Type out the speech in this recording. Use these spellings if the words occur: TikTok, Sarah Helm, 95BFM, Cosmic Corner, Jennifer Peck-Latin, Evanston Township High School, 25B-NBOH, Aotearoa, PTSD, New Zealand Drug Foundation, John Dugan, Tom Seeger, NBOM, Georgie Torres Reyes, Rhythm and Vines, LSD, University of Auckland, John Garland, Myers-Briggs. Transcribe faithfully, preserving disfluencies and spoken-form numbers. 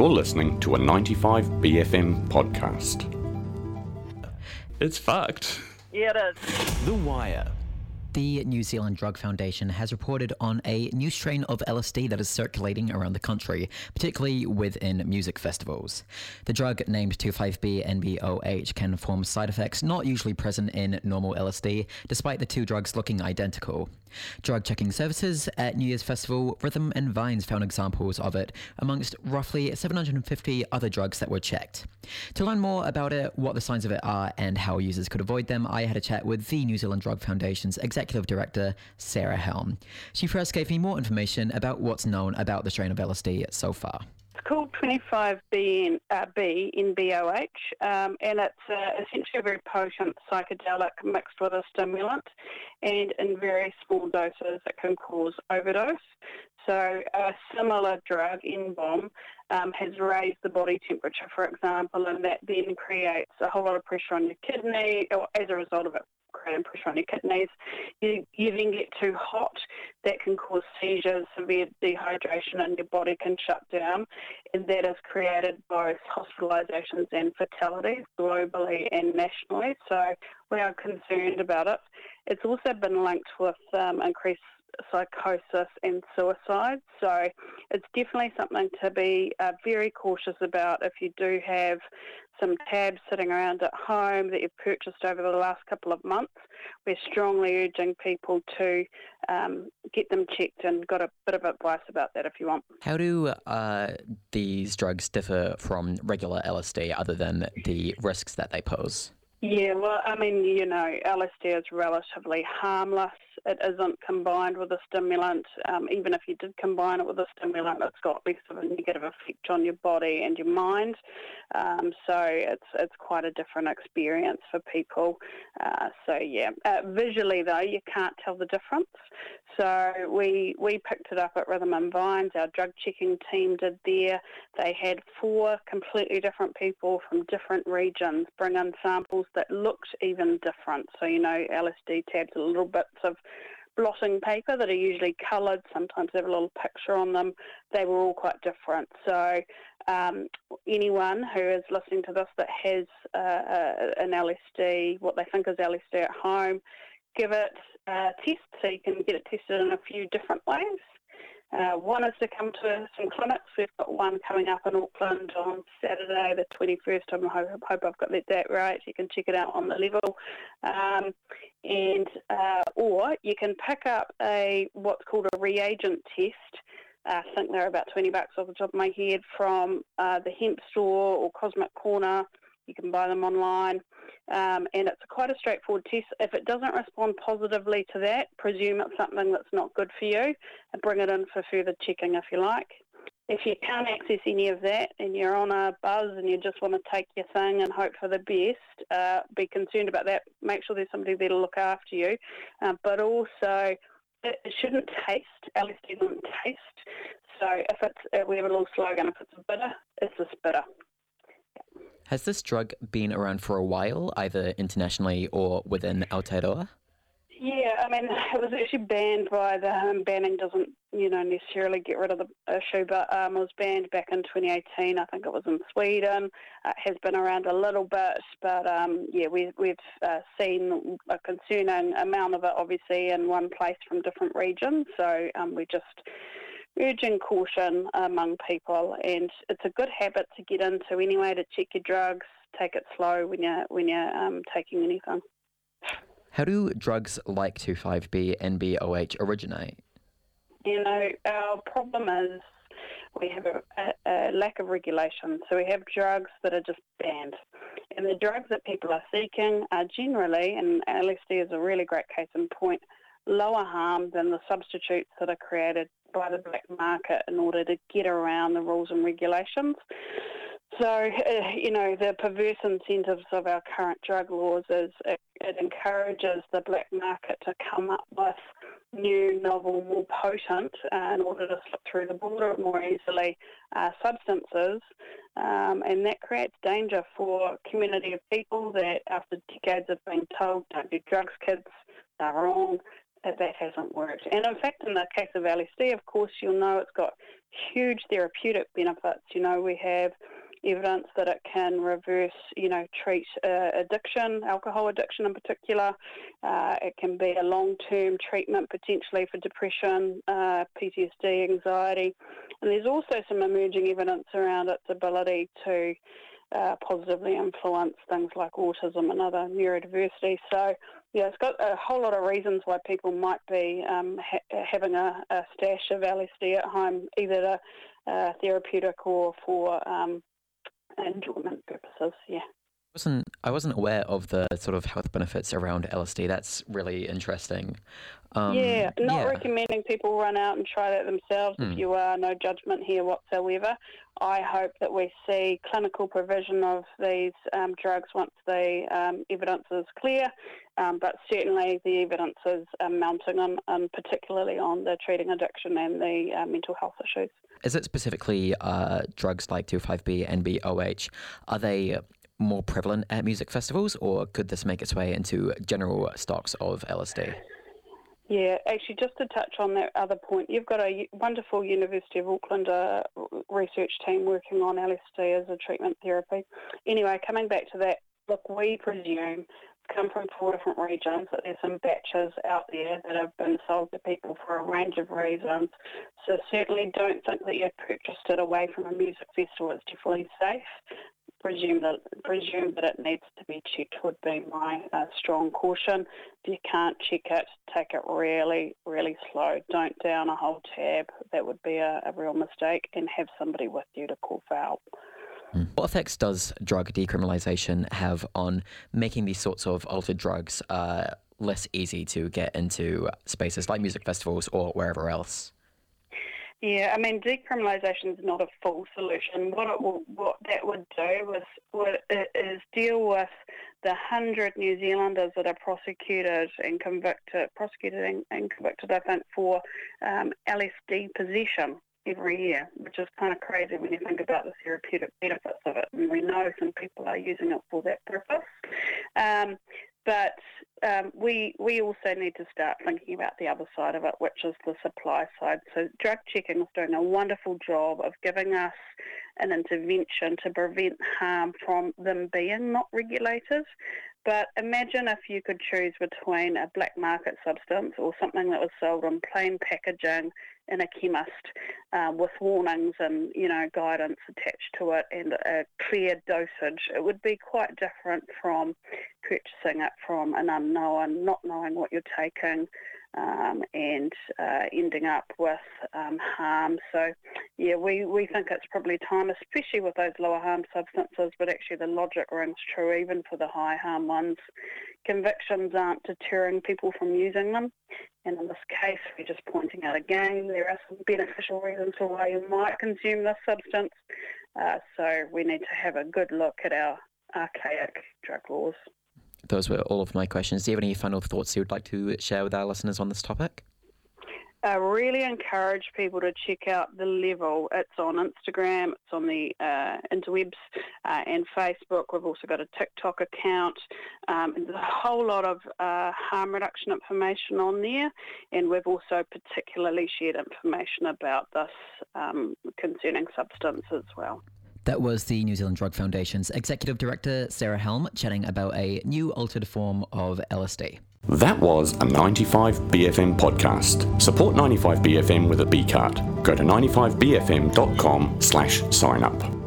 You're listening to a ninety-five B F M podcast. It's fucked. Yeah, it is. The Wire. The New Zealand Drug Foundation has reported on a new strain of L S D that is circulating around the country, particularly within music festivals. The drug, named twenty-five B N B O H, can form side effects not usually present in normal L S D, despite the two drugs looking identical. Drug checking services at New Year's Festival, Rhythm and Vines found examples of it amongst roughly seven hundred fifty other drugs that were checked. To learn more about it, what the signs of it are, and how users could avoid them, I had a chat with the New Zealand Drug Foundation's Executive Director, Sarah Helm. She first gave me more information about what's known about the strain of L S D so far. It's called twenty-five B N B O H, um, and it's uh, essentially a very potent psychedelic mixed with a stimulant, and in very small doses it can cause overdose. So a similar drug, N B O M, um, has raised the body temperature, for example, and that then creates a whole lot of pressure on your kidney, or as a result of it, creating pressure on your kidneys. You, you then get too hot. That can cause seizures, severe dehydration, and your body can shut down. And that has created both hospitalisations and fatalities globally and nationally. So we are concerned about it. It's also been linked with um, increased psychosis and suicide. So it's definitely something to be uh, very cautious about if you do have some tabs sitting around at home that you've purchased over the last couple of months. We're strongly urging people to um, get them checked, and got a bit of advice about that if you want. How do uh, these drugs differ from regular L S D other than the risks that they pose? Yeah, well, I mean, you know, L S D is relatively harmless. It isn't combined with a stimulant. Um, even if you did combine it with a stimulant, it's got less of a negative effect on your body and your mind. Um, so it's it's quite a different experience for people. Uh, so, yeah, uh, visually, though, you can't tell the difference. So we we picked it up at Rhythm and Vines. Our drug checking team did there. They had four completely different people from different regions bring in samples that looked even different. So, you know, L S D tabs are little bits of blotting paper that are usually coloured, sometimes have a little picture on them. They were all quite different. So um, anyone who is listening to this that has uh, uh, an L S D, what they think is L S D at home, give it a test so you can get it tested in a few different ways. Uh, one is to come to some clinics. We've got one coming up in Auckland on Saturday the twenty-first. I hope, hope I've got that date right. You can check it out on the level. Um, and uh, or you can pick up a what's called a reagent test. I think they're about twenty bucks off the top of my head from uh, the hemp store or Cosmic Corner. You can buy them online. Um, and it's quite a straightforward test. If it doesn't respond positively to that, presume it's something that's not good for you and bring it in for further checking if you like. If you can't access any of that and you're on a buzz and you just want to take your thing and hope for the best, uh, be concerned about that. Make sure there's somebody there to look after you. Uh, but also, it shouldn't taste. L S D doesn't taste. So if it's, we have a little slogan, if it's bitter, it's just bitter. Has this drug been around for a while, either internationally or within Aotearoa? Yeah, I mean, it was actually banned by the, um, banning doesn't, you know, necessarily get rid of the issue, but um, it was banned back in twenty eighteen. I think it was in Sweden. Uh, it has been around a little bit, but um, yeah, we, we've uh, seen a concerning amount of it, obviously, in one place from different regions. So um, we just... urging caution among people, and it's a good habit to get into anyway, to check your drugs, take it slow when you're, when you're um, taking anything. How do drugs like twenty-five B N B O H originate? You know, our problem is we have a, a, a lack of regulation, so we have drugs that are just banned. And the drugs that people are seeking are generally, and L S D is a really great case in point, lower harm than the substitutes that are created by the black market in order to get around the rules and regulations. So, uh, you know, the perverse incentives of our current drug laws is it, it encourages the black market to come up with new, novel, more potent, uh, in order to slip through the border more easily, uh, substances, um, and that creates danger for a community of people that after decades of being told, don't do drugs, kids, they're wrong, that that hasn't worked. And in fact, in the case of L S D, of course, you'll know it's got huge therapeutic benefits. You know, we have evidence that it can reverse, you know, treat uh, addiction, alcohol addiction in particular. Uh, it can be a long-term treatment potentially for depression, uh, P T S D, anxiety. And there's also some emerging evidence around its ability to uh, positively influence things like autism and other neurodiversity. So, yeah, it's got a whole lot of reasons why people might be um, ha- having a, a stash of L S D at home, either to, uh, therapeutic or for um, enjoyment purposes. Yeah, I wasn't I wasn't aware of the sort of health benefits around L S D. That's really interesting. Um, yeah, not yeah. recommending people run out and try that themselves. Mm. If you are, no judgment here whatsoever. I hope that we see clinical provision of these um, drugs once the um, evidence is clear, um, but certainly the evidence is um, mounting, on, um, particularly on the treating addiction and the uh, mental health issues. Is it specifically uh, drugs like twenty-five B N B O H? Are they more prevalent at music festivals, or could this make its way into general stocks of L S D? Yeah, actually, just to touch on that other point, you've got a wonderful University of Auckland uh, research team working on L S D as a treatment therapy. Anyway, coming back to that, look, we presume it's come from four different regions, that there's some batches out there that have been sold to people for a range of reasons. So certainly don't think that you've purchased it away from a music festival. It's definitely safe. Presume that presume that it needs to be checked would be my uh, strong caution. If you can't check it, take it really, really slow. Don't down a whole tab. That would be a, a real mistake, and have somebody with you to call for help. What effects does drug decriminalisation have on making these sorts of altered drugs uh, less easy to get into spaces like music festivals or wherever else? Yeah, I mean, decriminalisation is not a full solution. What it will, what that would do was, what it is deal with the hundred New Zealanders that are prosecuted and convicted, prosecuted and, and convicted, I think, for um, L S D possession every year, which is kind of crazy when you think about the therapeutic benefits of it. And we know some people are using it for that purpose. Um, But um, we we also need to start thinking about the other side of it, which is the supply side. So drug checking is doing a wonderful job of giving us an intervention to prevent harm from them being not regulated. But imagine if you could choose between a black market substance or something that was sold on plain packaging in a chemist uh, with warnings and, you know, guidance attached to it and a clear dosage. It would be quite different from purchasing it from an unknown, not knowing what you're taking, um, and uh, ending up with um, harm. So, yeah, we, we think it's probably time, especially with those lower harm substances, but actually the logic rings true even for the high harm ones. Convictions aren't deterring people from using them. And in this case, we're just pointing out again, there are some beneficial reasons for why you might consume this substance. Uh, so we need to have a good look at our archaic drug laws. Those were all of my questions. Do you have any final thoughts you would like to share with our listeners on this topic? I really encourage people to check out The Level. It's on Instagram, it's on the uh, interwebs uh, and Facebook. We've also got a TikTok account. Um, there's a whole lot of uh, harm reduction information on there, and we've also particularly shared information about this um, concerning substance as well. That was the New Zealand Drug Foundation's Executive Director, Sarah Helm, chatting about a new altered form of L S D. That was a ninety-five B F M podcast. Support ninety-five B F M with a B card. Go to ninety-five b f m dot com slash sign up.